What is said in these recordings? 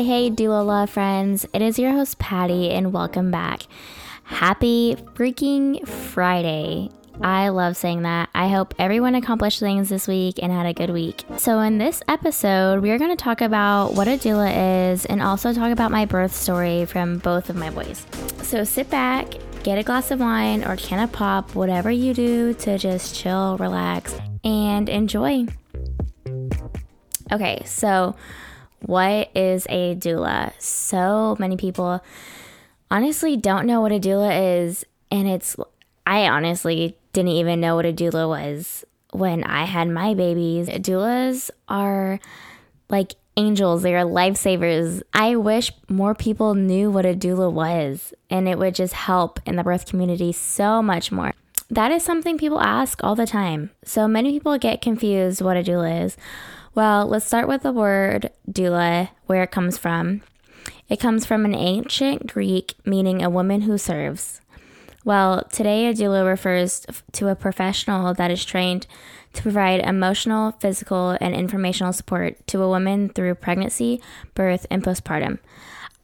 Hey, doula friends, it is your host Patty and welcome back. Happy freaking Friday. I love saying that. I hope everyone accomplished things this week and had a good week. So in this episode, we are going to talk about what a doula is and also talk about my birth story from both of my boys. So sit back, get a glass of wine or can of pop, whatever you do to just chill, relax, and enjoy. Okay, so what is a doula? So many people honestly don't know what a doula is, and I honestly didn't even know what a doula was when I had my babies. Doulas are like angels. They are lifesavers. I wish more people knew what a doula was, and it would just help in the birth community so much more. That is something people ask all the time. So many people get confused what a doula is. Well, let's start with the word doula, where it comes from. It comes from an ancient Greek meaning a woman who serves. Well, today a doula refers to a professional that is trained to provide emotional, physical, and informational support to a woman through pregnancy, birth, and postpartum.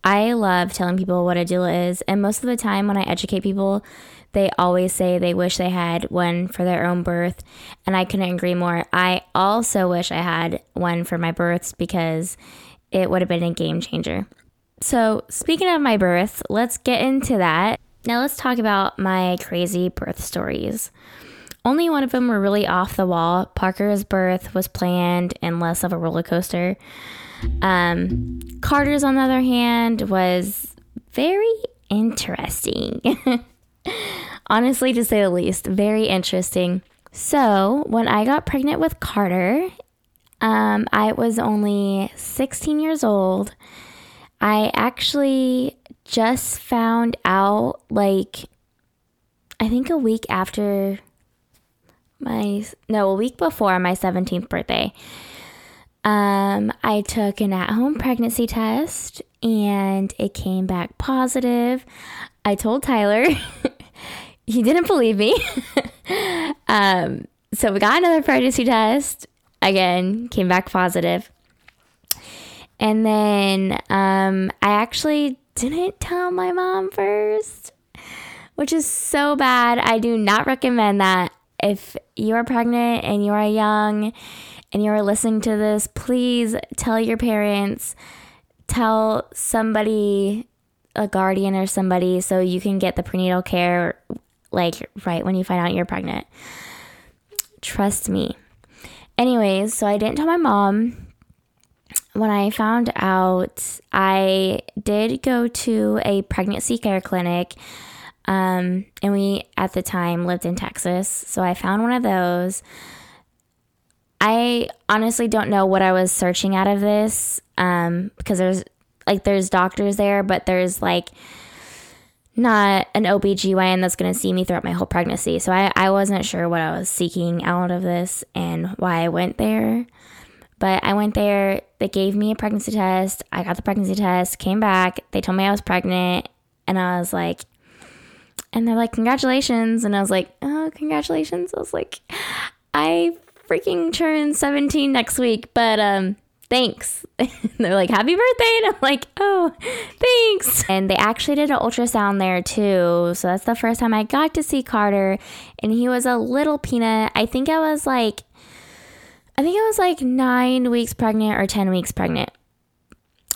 I love telling people what a doula is, and most of the time when I educate people, they always say they wish they had one for their own birth, and I couldn't agree more. I also wish I had one for my births because it would have been a game changer. So speaking of my birth, let's get into that. Now let's talk about my crazy birth stories. Only one of them were really off the wall. Parker's birth was planned and less of a roller coaster. Carter's, on the other hand, was very interesting. Honestly, to say the least, very interesting. So when I got pregnant with Carter, I was only 16 years old. I actually just found out, I think a week before my 17th birthday. I took an at-home pregnancy test and it came back positive. I told Tyler. He didn't believe me. So we got another pregnancy test. Again, came back positive. And then I actually didn't tell my mom first, which is so bad. I do not recommend that. If you are pregnant and you are young and you are listening to this, please tell your parents, tell somebody, a guardian or somebody, so you can get the prenatal care right when you find out you're pregnant. Trust me. Anyways, so I didn't tell my mom. When I found out, I did go to a pregnancy care clinic, and we, at the time, lived in Texas, so I found one of those. I honestly don't know what I was searching out of this, because there's doctors there, but there's, not an OBGYN that's going to see me throughout my whole pregnancy, so I wasn't sure what I was seeking out of this and why I went there. But I went there, they gave me a pregnancy test, I got the pregnancy test, came back, they told me I was pregnant, and I was like, and they're like, congratulations, and I was like, oh, congratulations, I was like, I freaking turn 17 next week, but thanks. And they're like, happy birthday, and I'm like, oh, thanks. And they actually did an ultrasound there too, so that's the first time I got to see Carter, and he was a little peanut. I think I was 9 weeks pregnant or 10 weeks pregnant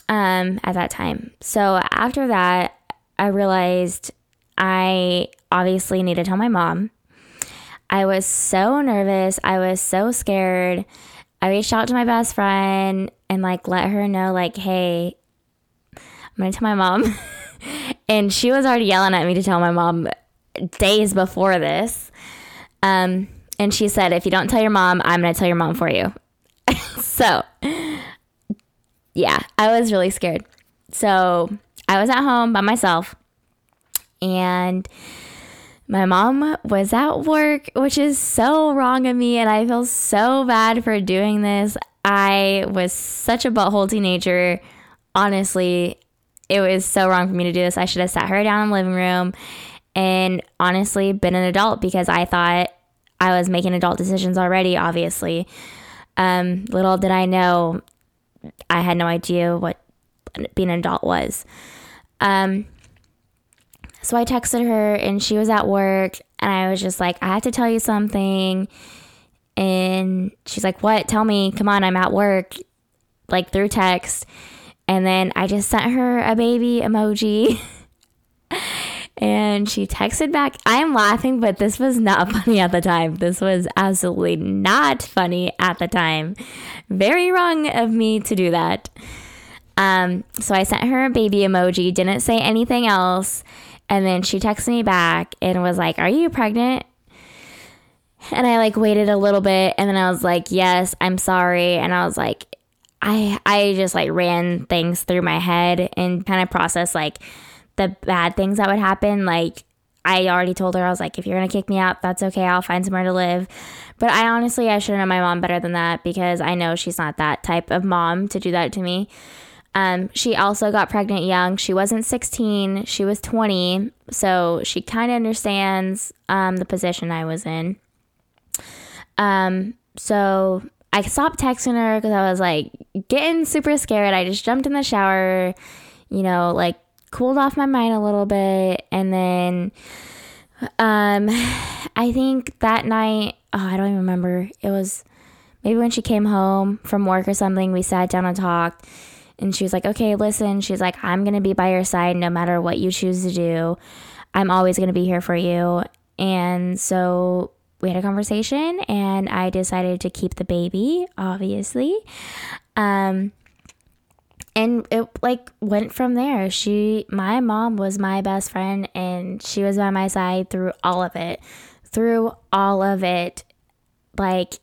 at that time. So after that, I realized I obviously needed to tell my mom. I was so nervous. I was so scared. I reached out to my best friend and let her know hey, I'm going to tell my mom. And she was already yelling at me to tell my mom days before this. And she said, if you don't tell your mom, I'm going to tell your mom for you. So, yeah, I was really scared. So I was at home by myself and my mom was at work, which is so wrong of me. And I feel so bad for doing this. I was such a butthole teenager. Honestly, it was so wrong for me to do this. I should have sat her down in the living room and honestly been an adult because I thought I was making adult decisions already, obviously. Little did I know, I had no idea what being an adult was. So I texted her and she was at work and I was just like, I have to tell you something. And she's like, what? Tell me. Come on. I'm at work, like through text. And then I just sent her a baby emoji and she texted back. I am laughing, but this was not funny at the time. This was absolutely not funny at the time. Very wrong of me to do that. So I sent her a baby emoji, didn't say anything else. And then she texted me back and was like, are you pregnant? And I like waited a little bit and then I was like, yes, I'm sorry. And I was like, I just like ran things through my head and kind of processed like the bad things that would happen. Like I already told her, I was like, if you're going to kick me out, that's okay. I'll find somewhere to live. But I should have known my mom better than that because I know she's not that type of mom to do that to me. She also got pregnant young. She wasn't 16. She was 20. So she kind of understands the position I was in. So I stopped texting her because I was like getting super scared. I just jumped in the shower, you know, like cooled off my mind a little bit. And then I think that night, I don't even remember. It was maybe when she came home from work or something, we sat down and talked. And she was like, okay, listen, she's like, I'm going to be by your side no matter what you choose to do. I'm always going to be here for you. And so we had a conversation and I decided to keep the baby, obviously. And it like went from there. My mom was my best friend and she was by my side through all of it, like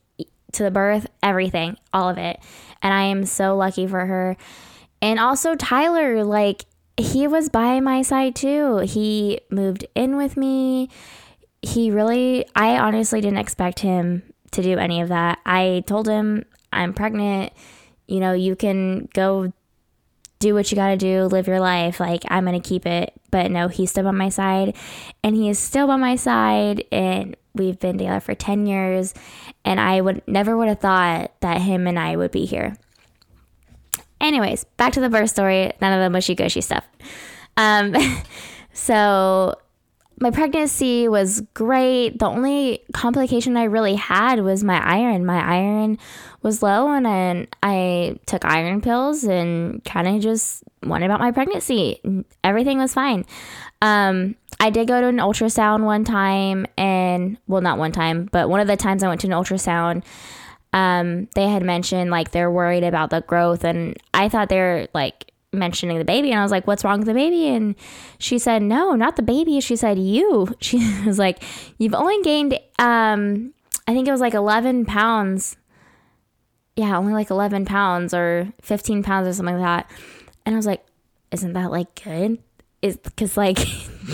to the birth, everything, all of it. And I am so lucky for her. And also Tyler, like he was by my side too. He moved in with me. I honestly didn't expect him to do any of that. I told him I'm pregnant. You know, you can go do what you got to do, live your life. Like I'm going to keep it. But no, he's still by my side and he is still by my side. And we've been together for 10 years and I would never have thought that him and I would be here. Anyways, back to the birth story. None of the mushy gushy stuff. So my pregnancy was great. The only complication I really had was my iron. My iron was low and I took iron pills and kind of just went about my pregnancy. Everything was fine. I did go to an ultrasound one time one of the times I went to an ultrasound, they had mentioned like they're worried about the growth and I thought they're like mentioning the baby and I was like, what's wrong with the baby? And she said, no, not the baby. She said, you. She was like, you've only gained, I think it was like 11 pounds. Yeah, only like 11 pounds or 15 pounds or something like that. And I was like, isn't that like good? Because like,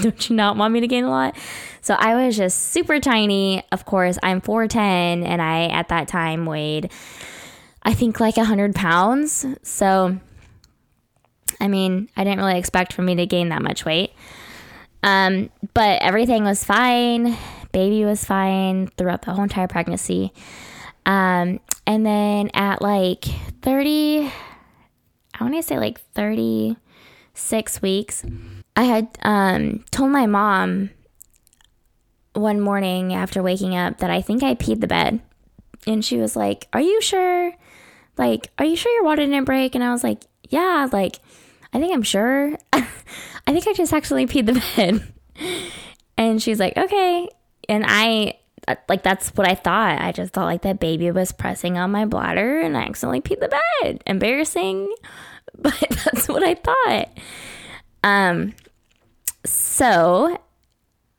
don't you not want me to gain a lot? So I was just super tiny. Of course, I'm 4'10", and I at that time weighed, I think like 100 pounds. So, I mean, I didn't really expect for me to gain that much weight. But everything was fine. Baby was fine throughout the whole entire pregnancy. And then at like 36 weeks, I had told my mom one morning after waking up that I think I peed the bed. And she was like, are you sure? Like, are you sure your water didn't break? And I was like, yeah, like, I think I'm sure. I think I just actually peed the bed. And she's like, okay. And I, like, that's what I thought. I just thought, like, that baby was pressing on my bladder and I accidentally peed the bed. Embarrassing. But that's what I thought. So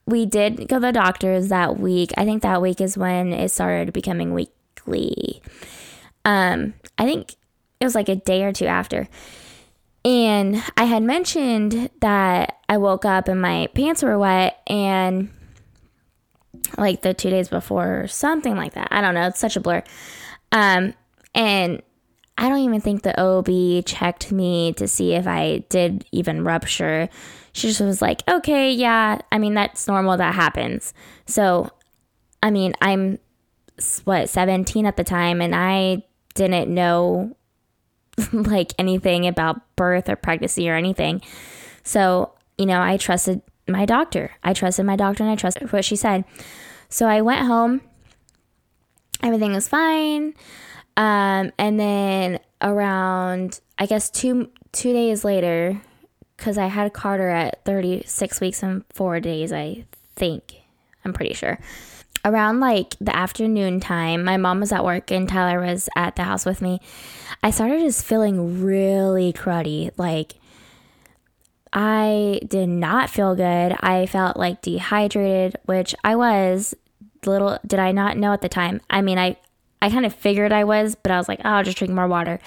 we did go to the doctors that week. I think that week is when it started becoming weekly. I think it was like a day or two after. And I had mentioned that I woke up and my pants were wet and like the 2 days before or something like that. I don't know. It's such a blur. And I don't even think the OB checked me to see if I did even rupture. She just was like, okay, yeah. I mean, that's normal. That happens. So, I mean, I'm 17 at the time and I didn't know like anything about birth or pregnancy or anything. So, you know, I trusted my doctor. And I trusted what she said. So I went home. Everything was fine. And then around, I guess, two days later, because I had Carter at 36 weeks and 4 days, I think. I'm pretty sure. Around like the afternoon time, my mom was at work and Tyler was at the house with me. I started just feeling really cruddy. Like, I did not feel good. I felt like dehydrated, which I was. Little did I not know at the time. I mean, I kind of figured I was, but I was like, oh, I'll just drink more water.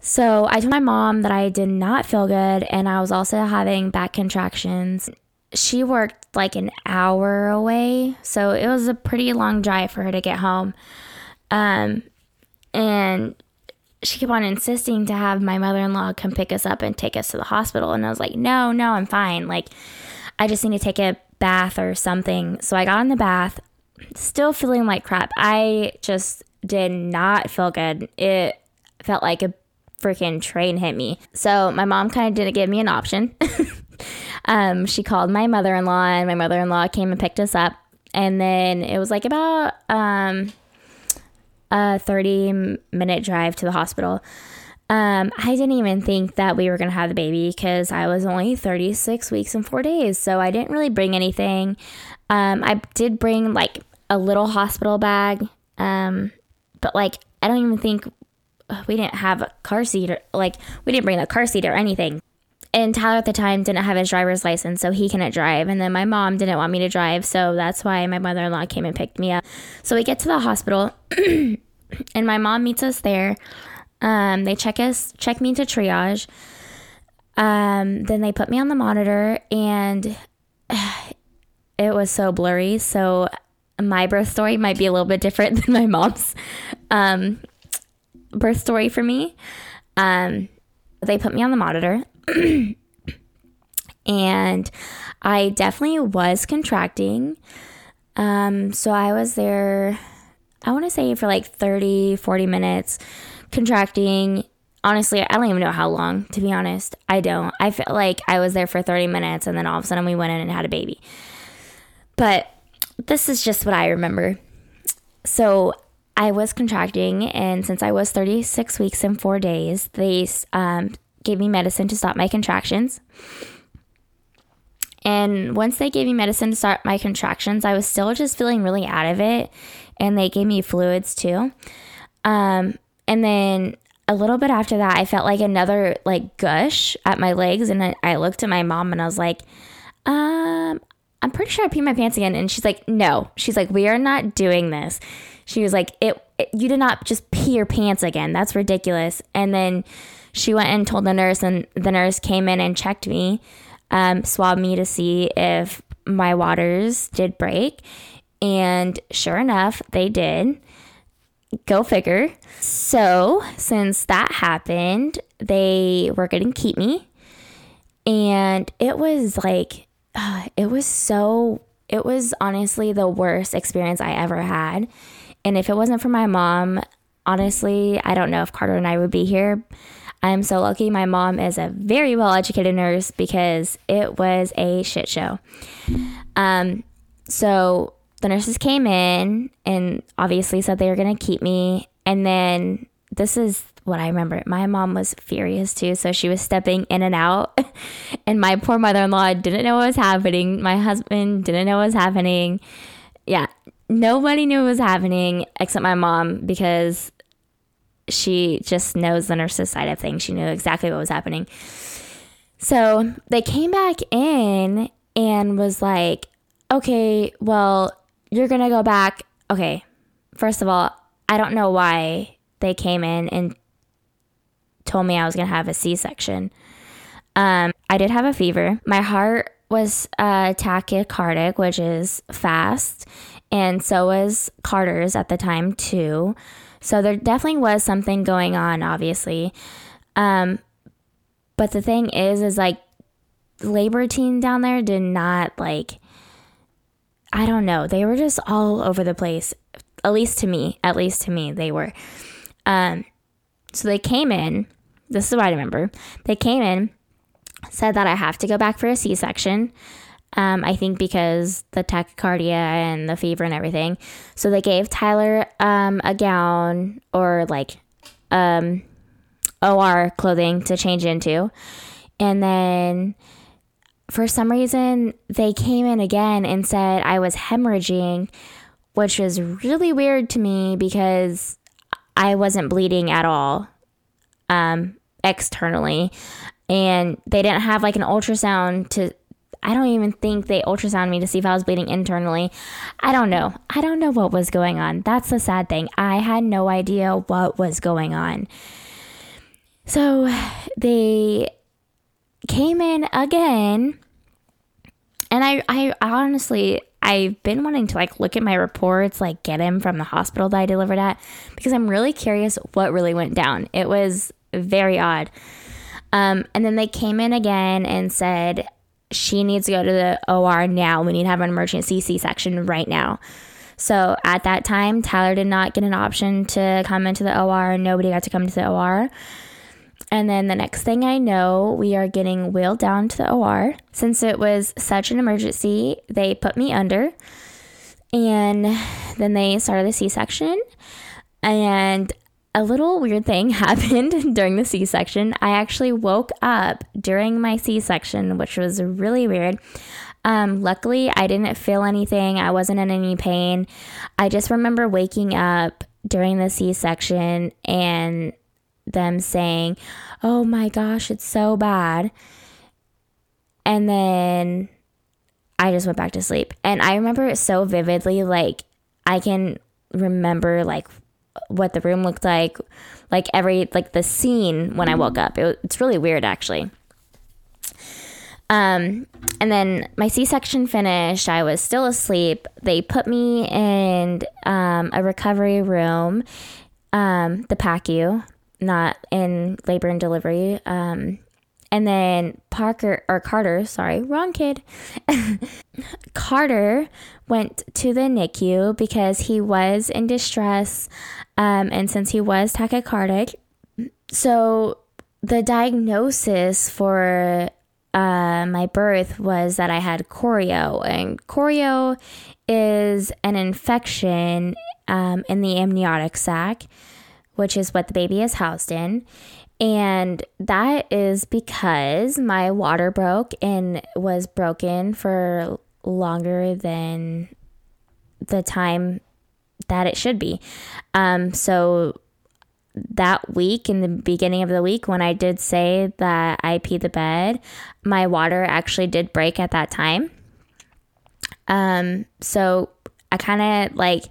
So I told my mom that I did not feel good and I was also having back contractions. She worked like an hour away, so it was a pretty long drive for her to get home. And she kept on insisting to have my mother-in-law come pick us up and take us to the hospital. And I was like, no, I'm fine. Like, I just need to take a bath or something. So I got in the bath, still feeling like crap. I just did not feel good. It felt like a freaking train hit me. So my mom kind of didn't give me an option. She called my mother-in-law, and my mother-in-law came and picked us up. And then it was like about a 30-minute drive to the hospital. I didn't even think that we were going to have the baby because I was only 36 weeks and 4 days. So I didn't really bring anything. I did bring like a little hospital bag. But like, I don't even think we didn't have a car seat or like we didn't bring a car seat or anything. And Tyler at the time didn't have his driver's license, so he couldn't drive. And then my mom didn't want me to drive, so that's why my mother-in-law came and picked me up. So we get to the hospital, and my mom meets us there. They check me into triage. Then they put me on the monitor, and it was so blurry. So my birth story might be a little bit different than my mom's birth story for me. They put me on the monitor. And I definitely was contracting. So I was there, I want to say for like 40 minutes contracting. Honestly, I don't even know how long, to be honest. I felt like I was there for 30 minutes and then all of a sudden we went in and had a baby. But this is just what I remember. So I was contracting, and since I was 36 weeks and 4 days, they, gave me medicine to stop my contractions. And once they gave me medicine to stop my contractions, I was still just feeling really out of it. And they gave me fluids too. And then a little bit after that, I felt like another like gush at my legs. And I looked at my mom and I was like, I'm pretty sure I peed my pants again. And she's like, no. She's like, we are not doing this. She was like, you did not just pee your pants again. That's ridiculous. And then she went and told the nurse, and the nurse came in and checked me, swabbed me to see if my waters did break. And sure enough, they did. Go figure. So since that happened, they were going to keep me. And it was like, it was honestly the worst experience I ever had. And if it wasn't for my mom, honestly, I don't know if Carter and I would be here. I'm so lucky my mom is a very well-educated nurse, because it was a shit show. So the nurses came in and obviously said they were going to keep me. And then this is what I remember. My mom was furious too, so she was stepping in and out. And my poor mother-in-law didn't know what was happening. My husband didn't know what was happening. Yeah, nobody knew what was happening except my mom, because she just knows the nurse's side of things. She knew exactly what was happening. So they came back in and was like, okay, well, you're going to go back. Okay, first of all, I don't know why they came in and told me I was going to have a C-section. I did have a fever. My heart was tachycardic, which is fast. And so was Carter's at the time too. So there definitely was something going on, obviously. But the thing is like labor team down there did not like, I don't know. They were just all over the place, at least to me. They were. So they came in, this is what I remember, they came in, said that I have to go back for a C-section, I think because the tachycardia and the fever and everything. So they gave Tyler a gown or like OR clothing to change into. And then for some reason, they came in again and said I was hemorrhaging, which was really weird to me because I wasn't bleeding at all externally. And they didn't have like an ultrasound to, I don't even think they ultrasound me to see if I was bleeding internally. I don't know what was going on. That's the sad thing. I had no idea what was going on. So they came in again, and I honestly, I've been wanting to like look at my reports, like get him from the hospital that I delivered at, because I'm really curious what really went down. It was very odd. And then they came in again and said, she needs to go to the OR now. We need to have an emergency C-section right now. So at that time, Tyler did not get an option to come into the OR. Nobody got to come to the OR. And then the next thing I know, we are getting wheeled down to the OR. Since it was such an emergency, they put me under. And then they started the C-section. And a little weird thing happened during the C-section. I actually woke up during my C-section, which was really weird. Luckily, I didn't feel anything. I wasn't in any pain. I just remember waking up during the C-section and them saying, oh my gosh, it's so bad. And then I just went back to sleep. And I remember it so vividly. Like, I can remember, like, what the room looked like every, like the scene when I woke up. It's really weird actually. And then my C-section finished. I was still asleep. They put me in a recovery room, the PACU, not in labor and delivery. And then Carter went to the NICU because he was in distress, and since he was tachycardic. So the diagnosis for my birth was that I had chorio, and chorio is an infection in the amniotic sac, which is what the baby is housed in. And that is because my water broke and was broken for longer than the time that it should be. So that week, in the beginning of the week, when I did say that I peed the bed, my water actually did break at that time. So I kind of like,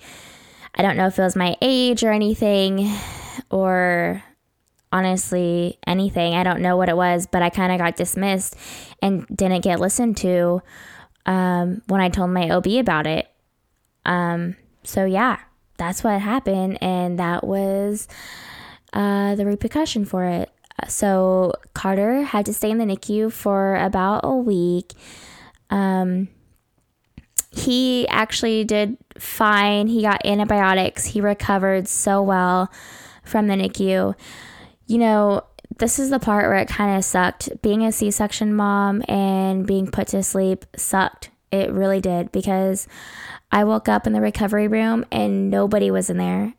I don't know if it was my age or anything, or honestly anything. I don't know what it was, but I kind of got dismissed and didn't get listened to when I told my OB about it. So yeah, that's what happened, and that was the repercussion for it. So Carter had to stay in the NICU for about a week. He actually did fine. He got antibiotics. He recovered so well from the NICU. You know, this is the part where it kind of sucked. Being a C-section mom and being put to sleep sucked. It really did, because I woke up in the recovery room and nobody was in there.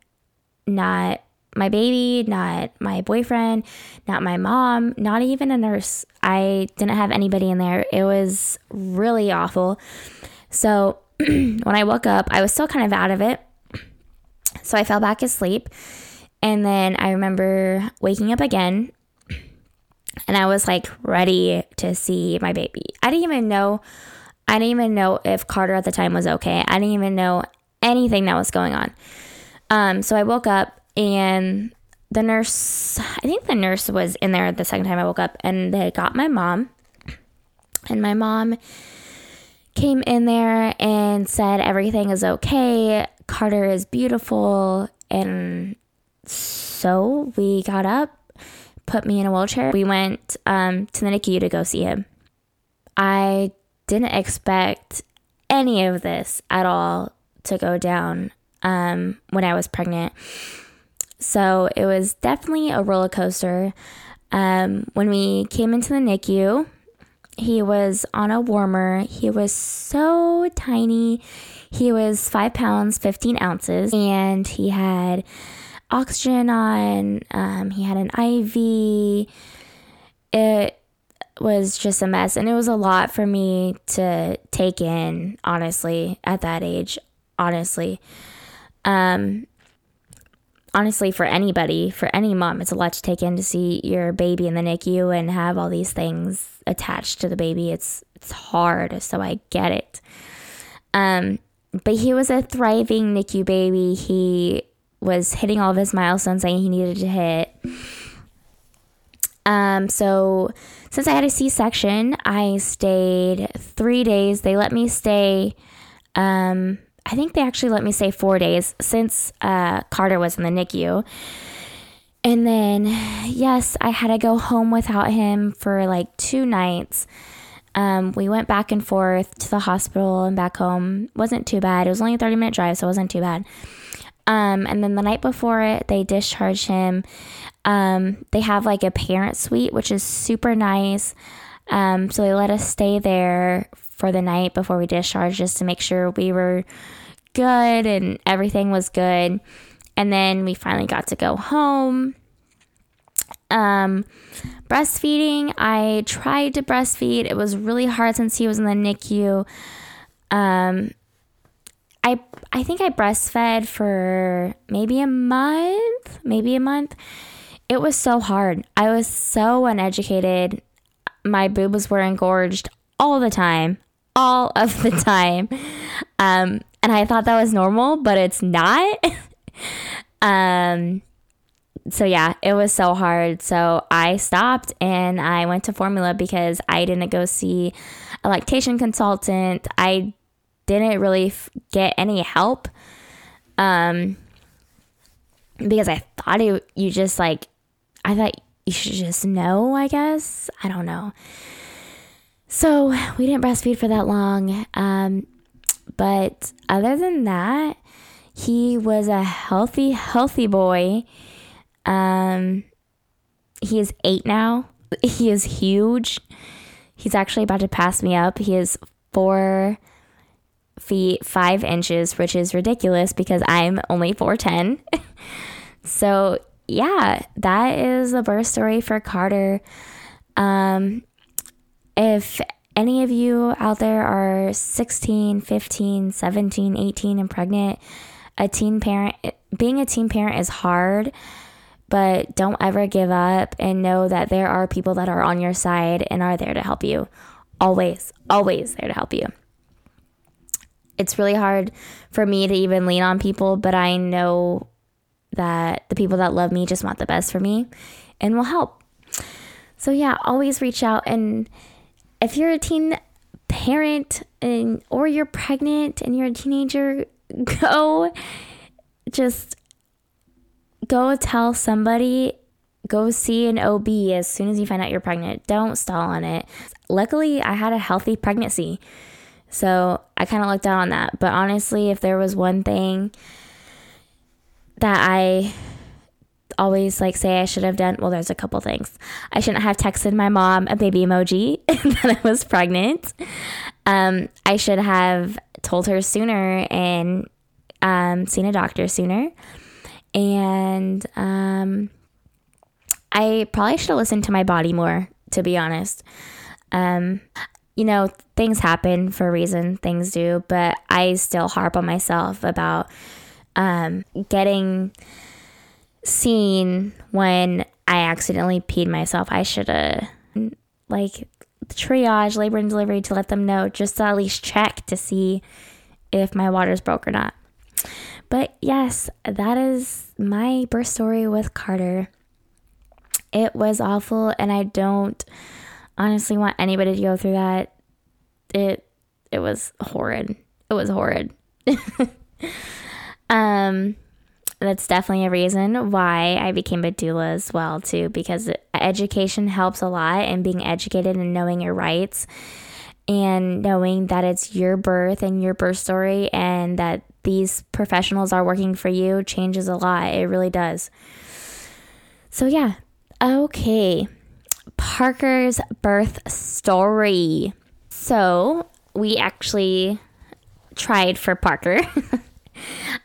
Not my baby, not my boyfriend, not my mom, not even a nurse. I didn't have anybody in there. It was really awful. So when I woke up, I was still kind of out of it. So I fell back asleep. And then I remember waking up again. And I was like ready to see my baby. I didn't even know if Carter at the time was okay. I didn't even know anything that was going on. So I woke up, and the nurse, I think the nurse was in there the second time I woke up. And they got my mom. And my mom came in there and said everything is okay. Carter is beautiful. And so we got up, put me in a wheelchair. We went to the NICU to go see him. I didn't expect any of this at all to go down when I was pregnant. So it was definitely a roller coaster. When we came into the NICU, he was on a warmer. He was so tiny. He was 5 pounds, 15 ounces, and he had oxygen on. He had an IV. It was just a mess, and it was a lot for me to take in, honestly, at that age, honestly, for anybody, for any mom, it's a lot to take in to see your baby in the NICU and have all these things attached to the baby. It's hard, so I get it. But he was a thriving NICU baby. He was hitting all of his milestones that he needed to hit. So since I had a C-section, I stayed 3 days. They let me stay, I think they actually let me stay 4 days since Carter was in the NICU. And then, yes, I had to go home without him for like 2 nights. We went back and forth to the hospital and back home. Wasn't too bad. It was only a 30-minute drive, so it wasn't too bad. And then the night before it, they discharged him. They have like a parent suite, which is super nice. So they let us stay there for the night before we discharged, just to make sure we were good and everything was good. And then we finally got to go home. Breastfeeding, I tried to breastfeed. It was really hard since he was in the NICU. I think I breastfed for maybe a month. It was so hard. I was so uneducated. My boobs were engorged all of the time. And I thought that was normal, but it's not. So yeah, it was so hard. So I stopped and I went to formula because I didn't go see a lactation consultant. I didn't really get any help, because I thought I thought you should just know, I guess. I don't know. So we didn't breastfeed for that long. But other than that, he was a healthy, healthy boy. He is 8 now. He is huge. He's actually about to pass me up. He is 4 feet 5 inches, which is ridiculous because I'm only 4'10". So yeah, that is the birth story for Carter. If any of you out there are 16, 15, 17, 18 and pregnant, being a teen parent is hard, but don't ever give up and know that there are people that are on your side and are there to help you. Always, always there to help you. It's really hard for me to even lean on people, but I know that the people that love me just want the best for me and will help. So yeah, always reach out. And if you're a teen parent or you're pregnant and you're a teenager, go tell somebody. Go see an OB as soon as you find out you're pregnant. Don't stall on it. Luckily, I had a healthy pregnancy, so I kind of looked down on that. But honestly, if there was one thing that I always say I should have done, well, there's a couple things. I shouldn't have texted my mom a baby emoji that I was pregnant. I should have told her sooner and seen a doctor sooner. And I probably should have listened to my body more, to be honest. Things happen for a reason, things do, but I still harp on myself about getting seen when I accidentally peed myself. I should have triage labor and delivery to let them know, just to at least check to see if my water's broke or not. But yes, that is my birth story with Carter. It was awful, and I don't honestly want anybody to go through that. It was horrid. It was horrid. That's definitely a reason why I became a doula as well, too, because education helps a lot, and being educated and knowing your rights and knowing that it's your birth and your birth story, and that these professionals are working for you changes a lot. It really does. So yeah. Okay. Parker's birth story. So we actually tried for Parker.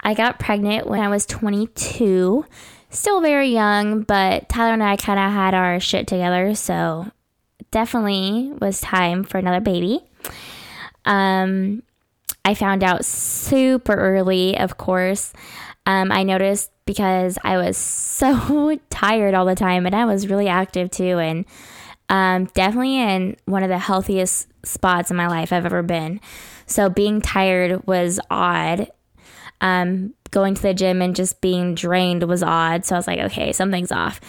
I got pregnant when I was 22. Still very young, but Tyler and I kind of had our shit together, so definitely was time for another baby. I found out super early, of course. I noticed because I was so tired all the time, and I was really active too, and definitely in one of the healthiest spots in my life I've ever been. So being tired was odd. Going to the gym and just being drained was odd. So I was like, okay, something's off.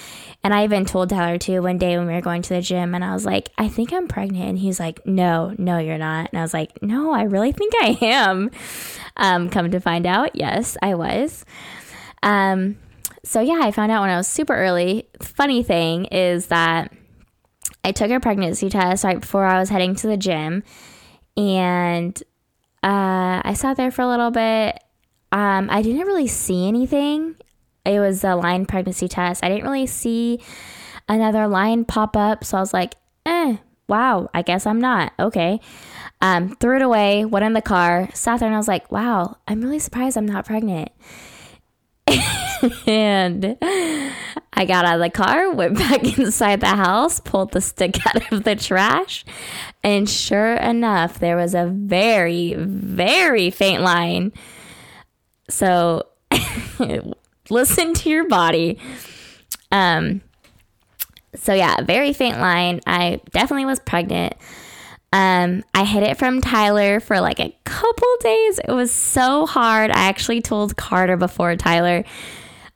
And I even told Tyler too one day when we were going to the gym, and I was like, I think I'm pregnant. And he's like, no, you're not. And I was like, no, I really think I am. Come to find out, yes, I was. So yeah, I found out when I was super early. Funny thing is that I took a pregnancy test right before I was heading to the gym, and I sat there for a little bit. I didn't really see anything. It was a line pregnancy test. I didn't really see another line pop up. So I was like, wow, I guess I'm not. Okay. Threw it away, went in the car, sat there, and I was like, wow, I'm really surprised I'm not pregnant. And I got out of the car, went back inside the house, pulled the stick out of the trash, and sure enough, there was a very, very faint line. So listen to your body. So yeah, very faint line. I definitely was pregnant. I hid it from Tyler for like a couple days. It was so hard. I actually told Carter before Tyler.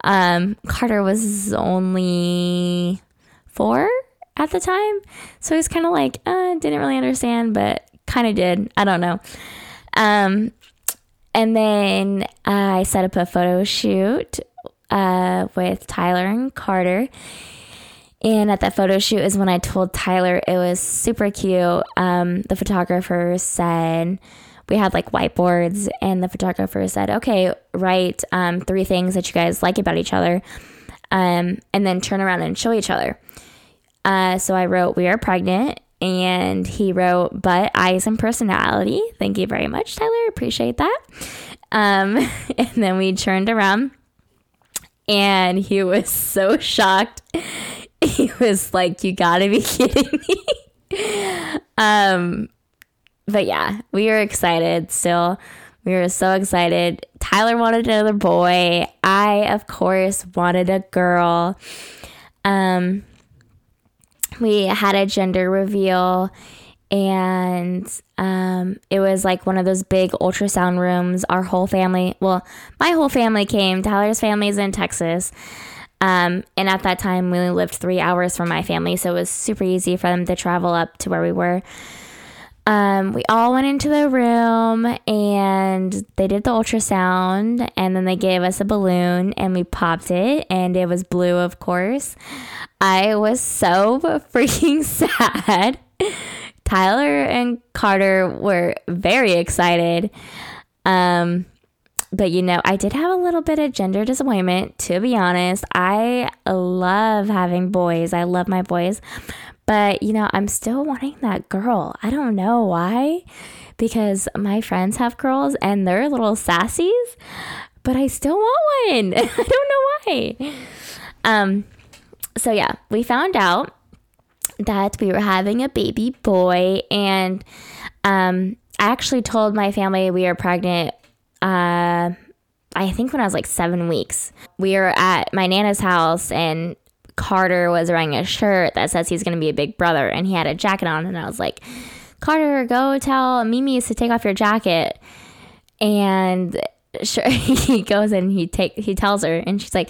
Carter was only 4 at the time. So he was kind of like, didn't really understand, but kind of did. I don't know. And then I set up a photo shoot with Tyler and Carter. And at that photo shoot is when I told Tyler. It was super cute. The photographer said, we had like whiteboards, and the photographer said, okay, write 3 things that you guys like about each other, and then turn around and show each other. So I wrote, we are pregnant. And he wrote, but eyes and personality. Thank you very much, Tyler. Appreciate that. And then we turned around, and he was so shocked. He was like, you gotta be kidding me. But yeah, we were excited still. We were so excited. Tyler wanted another boy. I, of course, wanted a girl. We had a gender reveal, and it was like one of those big ultrasound rooms. Our whole family, well, my whole family came. Tyler's family is in Texas. And at that time, we only lived 3 hours from my family, so it was super easy for them to travel up to where we were. We all went into the room, and they did the ultrasound, and then they gave us a balloon, and we popped it, and it was blue, of course. I was so freaking sad. Tyler and Carter were very excited. But, you know, I did have a little bit of gender disappointment, to be honest. I love having boys. I love my boys. But, you know, I'm still wanting that girl. I don't know why, because my friends have girls and they're little sassies, but I still want one. I don't know why. So yeah, we found out that we were having a baby boy, and I actually told my family we were pregnant, I think when I was like 7 weeks. We were at my Nana's house, and Carter was wearing a shirt that says he's going to be a big brother, and he had a jacket on, and I was like, Carter, go tell Mimi to take off your jacket. And sure, he goes and he tells her, and she's like,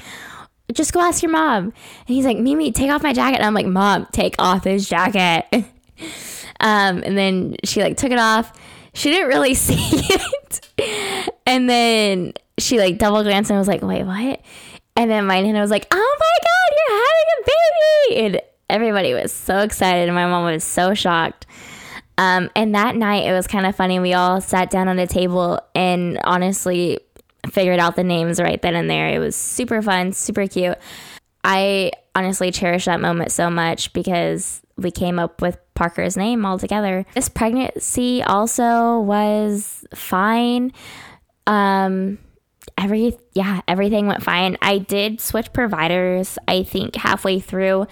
just go ask your mom. And he's like, Mimi, take off my jacket. And I'm like, Mom, take off his jacket. And then she like took it off. She didn't really see it. And then she like double glanced and was like, wait, what? And then my Nana was like, oh my God, you're having a baby. And everybody was so excited. And my mom was so shocked. And that night it was kind of funny. We all sat down on a table, and honestly, figured out the names right then and there. It was super fun, super cute. I honestly cherish that moment so much because we came up with Parker's name all together. This pregnancy also was fine. Everything went fine. I did switch providers, I think, halfway through.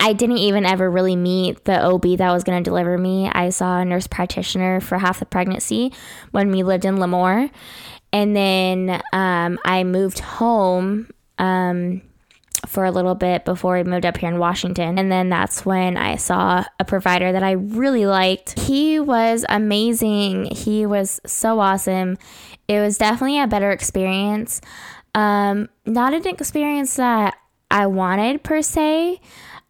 I didn't even ever really meet the OB that was going to deliver me. I saw a nurse practitioner for half the pregnancy when we lived in Lemoore. And then I moved home for a little bit before we moved up here in Washington. And then that's when I saw a provider that I really liked. He was amazing. He was so awesome. It was definitely a better experience. Not an experience that I wanted per se,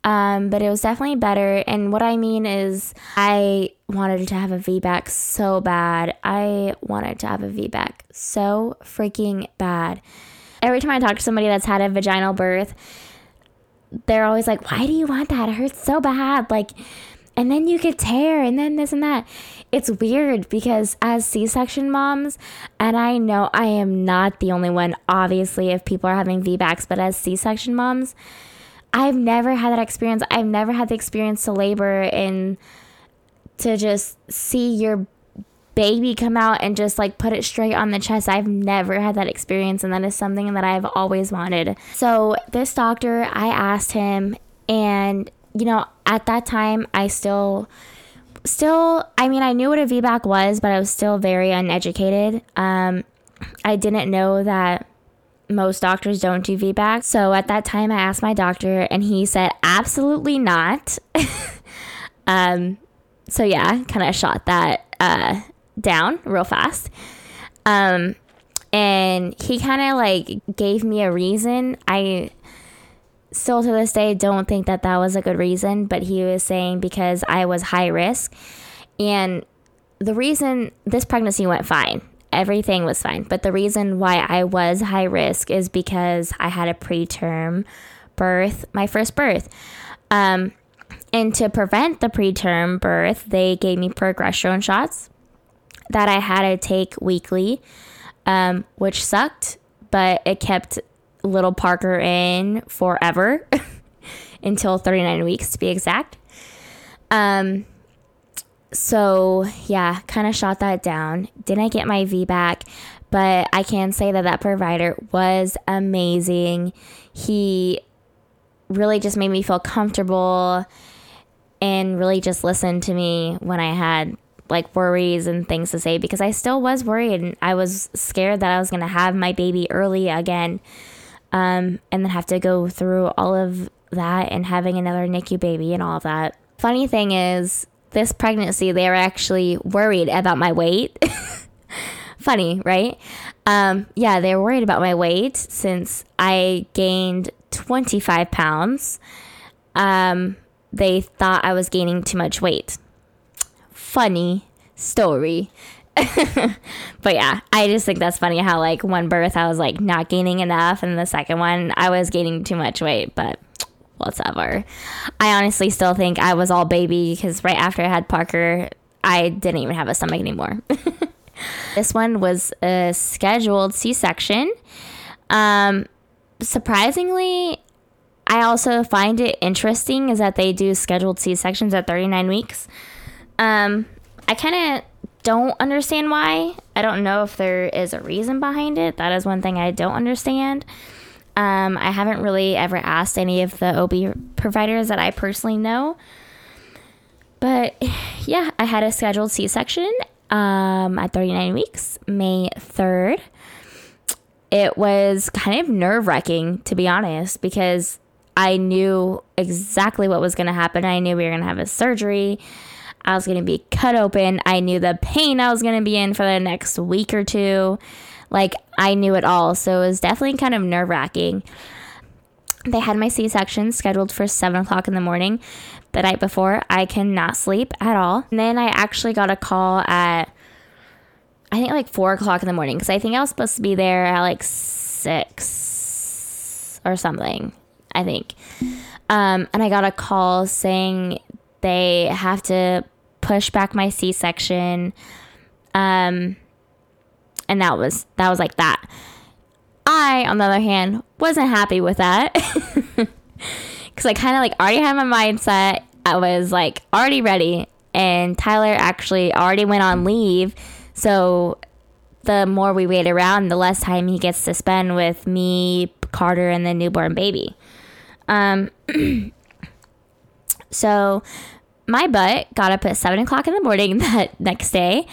but it was definitely better. And what I mean is I wanted to have a VBAC so bad. I wanted to have a VBAC so freaking bad. Every time I talk to somebody that's had a vaginal birth, they're always like, why do you want that? It hurts so bad. Like, and then you could tear and then this and that. It's weird because as C-section moms, and I know I am not the only one, obviously, if people are having VBACs, but as C-section moms, I've never had that experience. I've never had the experience to labor and to just see your baby come out and just like put it straight on the chest. I've never had that experience, and that is something that I've always wanted. So this doctor, I asked him, and you know, at that time I still, I mean, I knew what a VBAC was, but I was still very uneducated. I didn't know that most doctors don't do VBAC. So at that time I asked my doctor, and he said absolutely not. So yeah, kind of shot that down real fast. And he kind of like gave me a reason. I still to this day don't think that that was a good reason, but he was saying because I was high risk. And the reason this pregnancy went fine, everything was fine, but the reason why I was high risk is because I had a preterm birth, my first birth. And to prevent the preterm birth, they gave me progesterone shots that I had to take weekly, which sucked, but it kept little Parker in forever until 39 weeks to be exact. So yeah, kind of shot that down. Didn't get my VBAC, but I can say that that provider was amazing. He really just made me feel comfortable and really just listened to me when I had like worries and things to say, because I still was worried and I was scared that I was going to have my baby early again, and then have to go through all of that and having another NICU baby and all of that. Funny thing is, this pregnancy, they were actually worried about my weight. Funny, right? Yeah, they were worried about my weight since I gained 25 pounds. They thought I was gaining too much weight. Funny story. But yeah, I just think that's funny how like one birth I was like not gaining enough, and the second one I was gaining too much weight, but whatever. I honestly still think I was all baby because right after I had Parker, I didn't even have a stomach anymore. This one was a scheduled C-section. Surprisingly, I also find it interesting is that they do scheduled C-sections at 39 weeks. I kind of don't understand why. I don't know if there is a reason behind it. That is one thing I don't understand. I haven't really ever asked any of the OB providers that I personally know. But yeah, I had a scheduled C-section at 39 weeks, May 3rd. It was kind of nerve-wracking, to be honest, because I knew exactly what was going to happen. I knew we were going to have a surgery. I was going to be cut open. I knew the pain I was going to be in for the next week or two. Like, I knew it all. So it was definitely kind of nerve-wracking. They had my C-section scheduled for 7 o'clock in the morning. The night before, I cannot sleep at all. And then I actually got a call at, I think, like 4 o'clock in the morning, because I think I was supposed to be there at like 6 or something, I think. And I got a call saying they have to push back my C-section And that was like that. I, on the other hand, wasn't happy with that because I kind of like already had my mindset. I was like already ready, and Tyler actually already went on leave. So the more we wait around, the less time he gets to spend with me, Carter, and the newborn baby. So my butt got up at 7:00 in the morning that next day,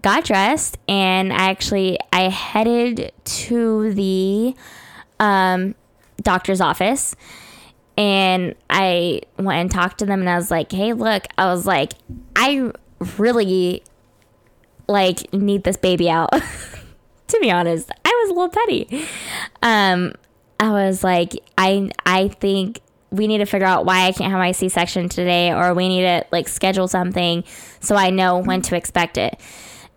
got dressed, and I headed to the doctor's office, and I went and talked to them, and I was like, hey, look, I was like, I really like need this baby out. To be honest, I was a little petty. I was like, I think we need to figure out why I can't have my C-section today, or we need to like schedule something so I know when to expect it.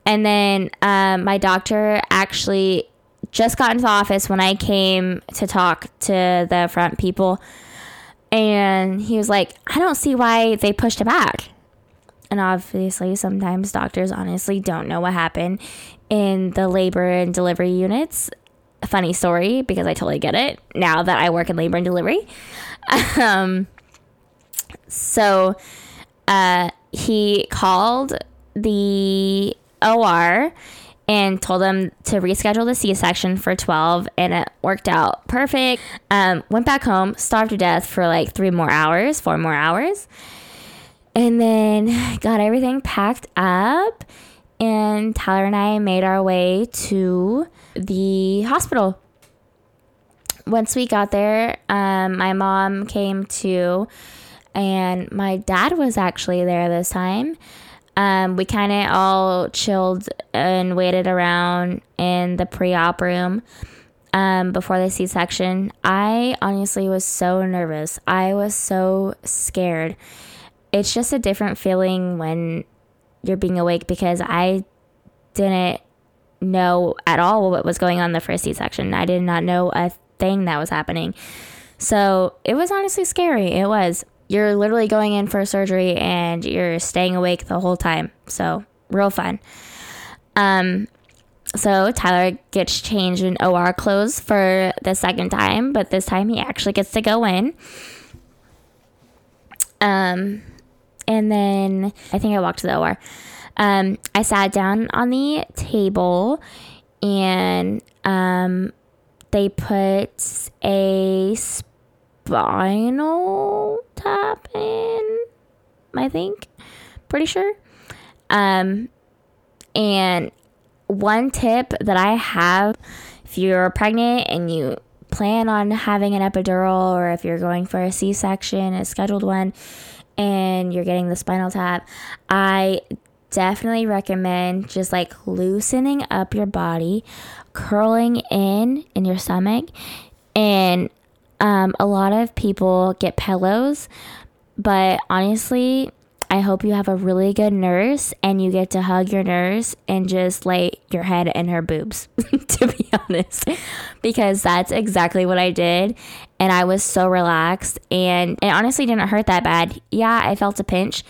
And then my doctor actually just got into the office when I came to talk to the front people. And he was like, I don't see why they pushed it back. And obviously sometimes doctors honestly don't know what happened in the labor and delivery units. A funny story, because I totally get it now that I work in labor and delivery. So he called the OR and told them to reschedule the C-section for 12, and it worked out perfect. Went back home, starved to death for like 4 more hours, and then got everything packed up, and Tyler and I made our way to the hospital. Once we got there, my mom came too, and my dad was actually there this time. We kind of all chilled and waited around in the pre-op room before the C-section. I honestly was so nervous. I was so scared. It's just a different feeling when you're being awake, because I didn't know at all what was going on in the first C-section. I did not know a thing that was happening. So it was honestly scary. It was. You're literally going in for surgery and you're staying awake the whole time. So real fun. So Tyler gets changed in OR clothes for the second time, but this time he actually gets to go in. And then I think I walked to the OR. I sat down on the table, and they put a spinal tap in, I think, pretty sure. And one tip that I have, if you're pregnant and you plan on having an epidural, or if you're going for a C-section, a scheduled one, and you're getting the spinal tap, I definitely recommend just like loosening up your body, curling in your stomach, and a lot of people get pillows, but honestly, I hope you have a really good nurse and you get to hug your nurse and just lay your head in her boobs, to be honest, because that's exactly what I did. And I was so relaxed, and it honestly didn't hurt that bad. Yeah, I felt a pinch,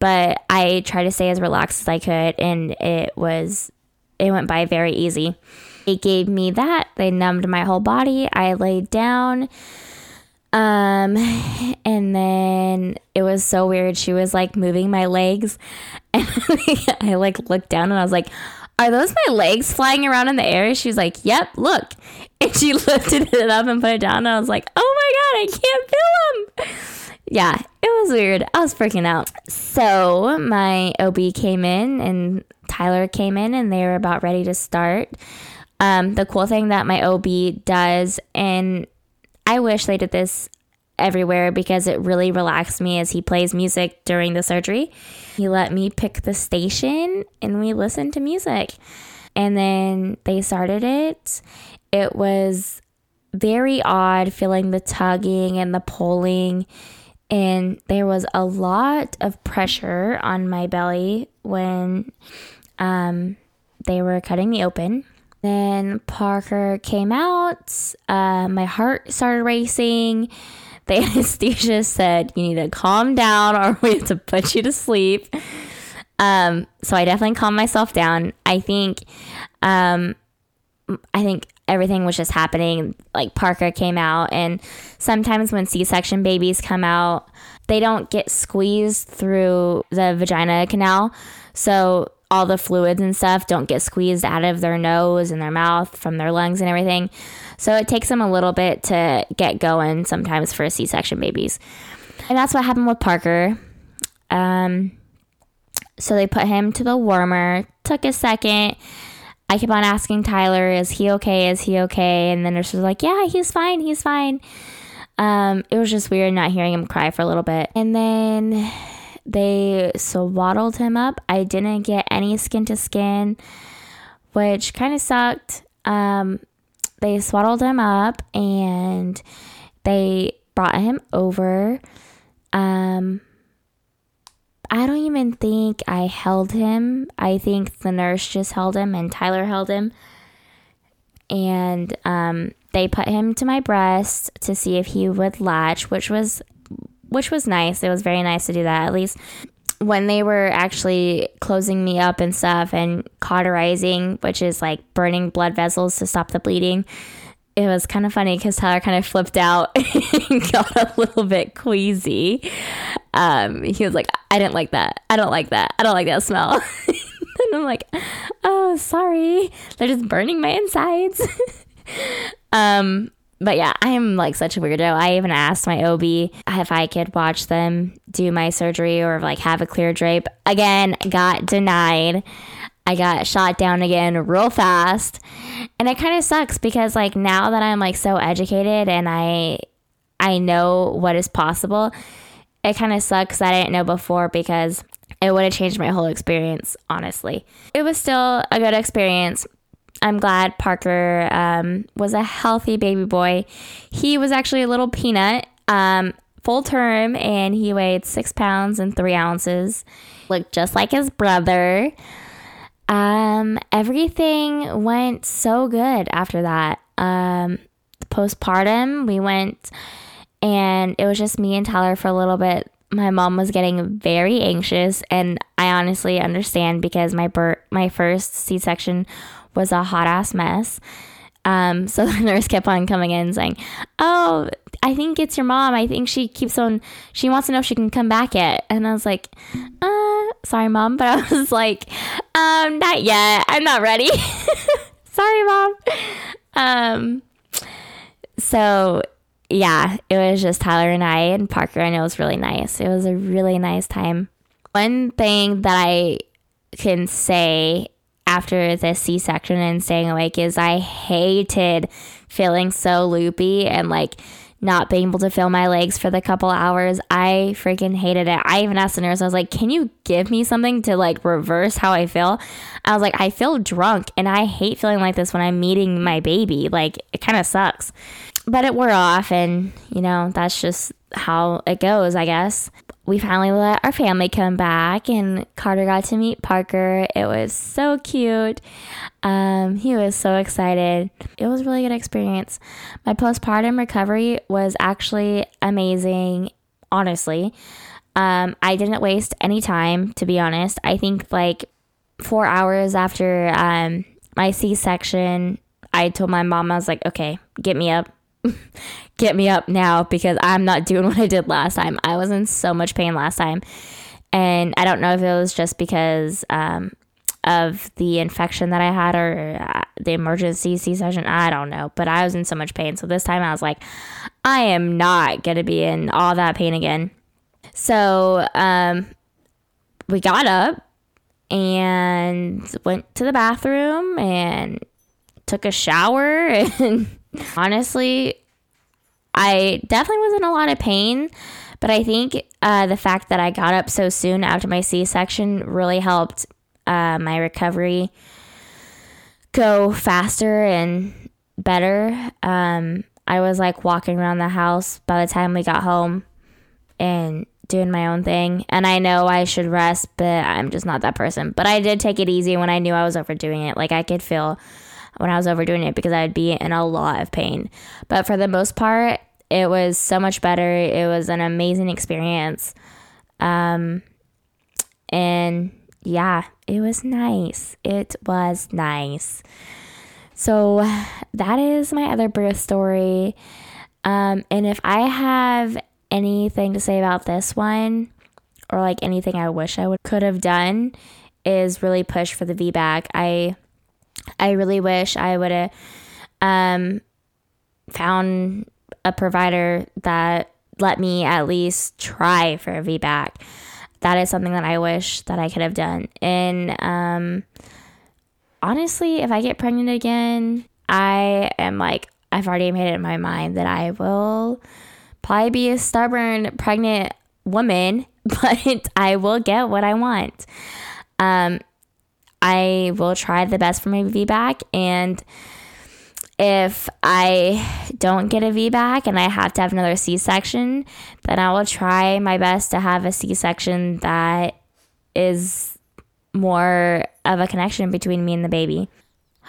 but I tried to stay as relaxed as I could, and it went by very easy. They gave me that. They numbed my whole body. I laid down. And then it was so weird. She was like moving my legs, and I like looked down and I was like, are those my legs flying around in the air? She was like, yep, look. And she lifted it up and put it down, and I was like, oh my God, I can't feel them. Yeah, it was weird. I was freaking out. So my OB came in and Tyler came in, and they were about ready to start. The cool thing that my OB does, and I wish they did this everywhere because it really relaxed me, as he plays music during the surgery. He let me pick the station, and we listened to music. And then they started it. It was very odd feeling the tugging and the pulling, and there was a lot of pressure on my belly when they were cutting me open. Then Parker came out. My heart started racing. The anesthesia said, you need to calm down or we have to put you to sleep. So I definitely calmed myself down. I think I think everything was just happening. Like Parker came out, and sometimes when C-section babies come out, they don't get squeezed through the vagina canal. So all the fluids and stuff don't get squeezed out of their nose and their mouth from their lungs and everything. So it takes them a little bit to get going sometimes for C-section babies. And that's what happened with Parker. So they put him to the warmer, took a second. I kept on asking Tyler, is he okay? Is he okay? And the nurse was like, yeah, he's fine. He's fine. It was just weird not hearing him cry for a little bit. And then they swaddled him up. I didn't get any skin to skin, which kind of sucked. They swaddled him up and they brought him over. I don't even think I held him. I think the nurse just held him and Tyler held him. And they put him to my breast to see if he would latch, which was nice. It was very nice to do that. At least when they were actually closing me up and stuff and cauterizing, which is like burning blood vessels to stop the bleeding, it was kind of funny because Tyler kind of flipped out and got a little bit queasy. He was like, I didn't like that. I don't like that. I don't like that smell. And I'm like, oh, sorry. They're just burning my insides. But yeah, I am like such a weirdo. I even asked my OB if I could watch them do my surgery or like have a clear drape. Again, got denied. I got shot down again real fast. And it kind of sucks because like now that I'm like so educated and I know what is possible, it kind of sucks that I didn't know before because it would have changed my whole experience, honestly. It was still a good experience. I'm glad Parker was a healthy baby boy. He was actually a little peanut, full term, and he weighed 6 pounds and 3 ounces. Looked just like his brother. Everything went so good after that. Postpartum, we went, and it was just me and Tyler for a little bit. My mom was getting very anxious, and I honestly understand because my first C-section was a hot-ass mess. So the nurse kept on coming in saying, oh, I think it's your mom. I think she wants to know if she can come back yet. And I was like, sorry, Mom. But I was like, not yet. I'm not ready. Sorry, Mom. So yeah, it was just Tyler and I and Parker, and it was really nice. It was a really nice time. One thing that I can say after the C-section and staying awake is I hated feeling so loopy and like not being able to feel my legs for the couple hours. I freaking hated it. I even asked the nurse, I was like, can you give me something to like reverse how I feel? I was like, I feel drunk and I hate feeling like this when I'm meeting my baby. Like it kind of sucks. But it wore off, and, you know, that's just how it goes, I guess. We finally let our family come back, and Carter got to meet Parker. It was so cute. He was so excited. It was a really good experience. My postpartum recovery was actually amazing, honestly. I didn't waste any time, to be honest. I think, like, 4 hours after my C-section, I told my mom, I was like, okay, get me up. Get me up now because I'm not doing what I did last time. I was in so much pain last time. And I don't know if it was just because of the infection that I had or the emergency C-section. I don't know. But I was in so much pain. So this time I was like, I am not going to be in all that pain again. So we got up and went to the bathroom and took a shower and honestly, I definitely was in a lot of pain, but I think the fact that I got up so soon after my C-section really helped my recovery go faster and better. I was like walking around the house by the time we got home and doing my own thing. And I know I should rest, but I'm just not that person. But I did take it easy when I knew I was overdoing it. Like I could feel when I was overdoing it because I would be in a lot of pain. But for the most part, it was so much better. It was an amazing experience. And yeah, it was nice. So that is my other birth story. And if I have anything to say about this one, or like anything I wish I could have done, is really push for the VBAC. I really wish I would have found a provider that let me at least try for a VBAC. That is something that I wish that I could have done. And honestly, if I get pregnant again, I am like, I've already made it in my mind that I will probably be a stubborn pregnant woman, but I will get what I want. I will try the best for my VBAC, and if I don't get a VBAC and I have to have another C-section, then I will try my best to have a C-section that is more of a connection between me and the baby.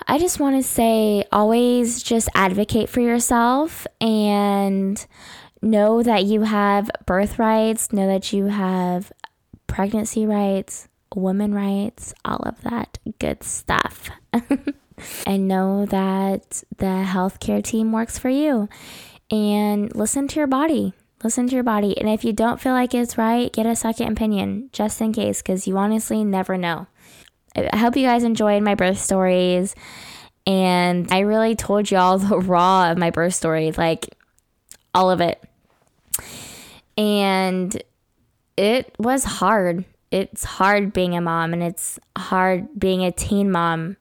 I just want to say, always just advocate for yourself and know that you have birth rights, know that you have pregnancy rights, woman rights, all of that good stuff. And know that the healthcare team works for you. And listen to your body. Listen to your body. And if you don't feel like it's right, get a second opinion just in case, because you honestly never know. I hope you guys enjoyed my birth stories. And I really told you all the raw of my birth story, like all of it. And it was hard. It's hard being a mom, and it's hard being a teen mom.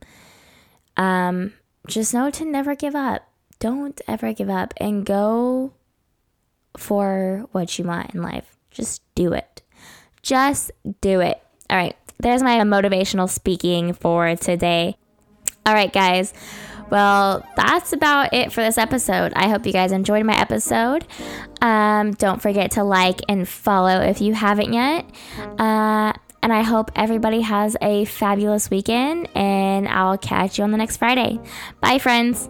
Just know to never give up. Don't ever give up, and go for what you want in life. Just do it. Just do it. All right. There's my motivational speaking for today. All right, guys. Well, that's about it for this episode. I hope you guys enjoyed my episode. Don't forget to like and follow if you haven't yet. And I hope everybody has a fabulous weekend, and I'll catch you on the next Friday. Bye, friends.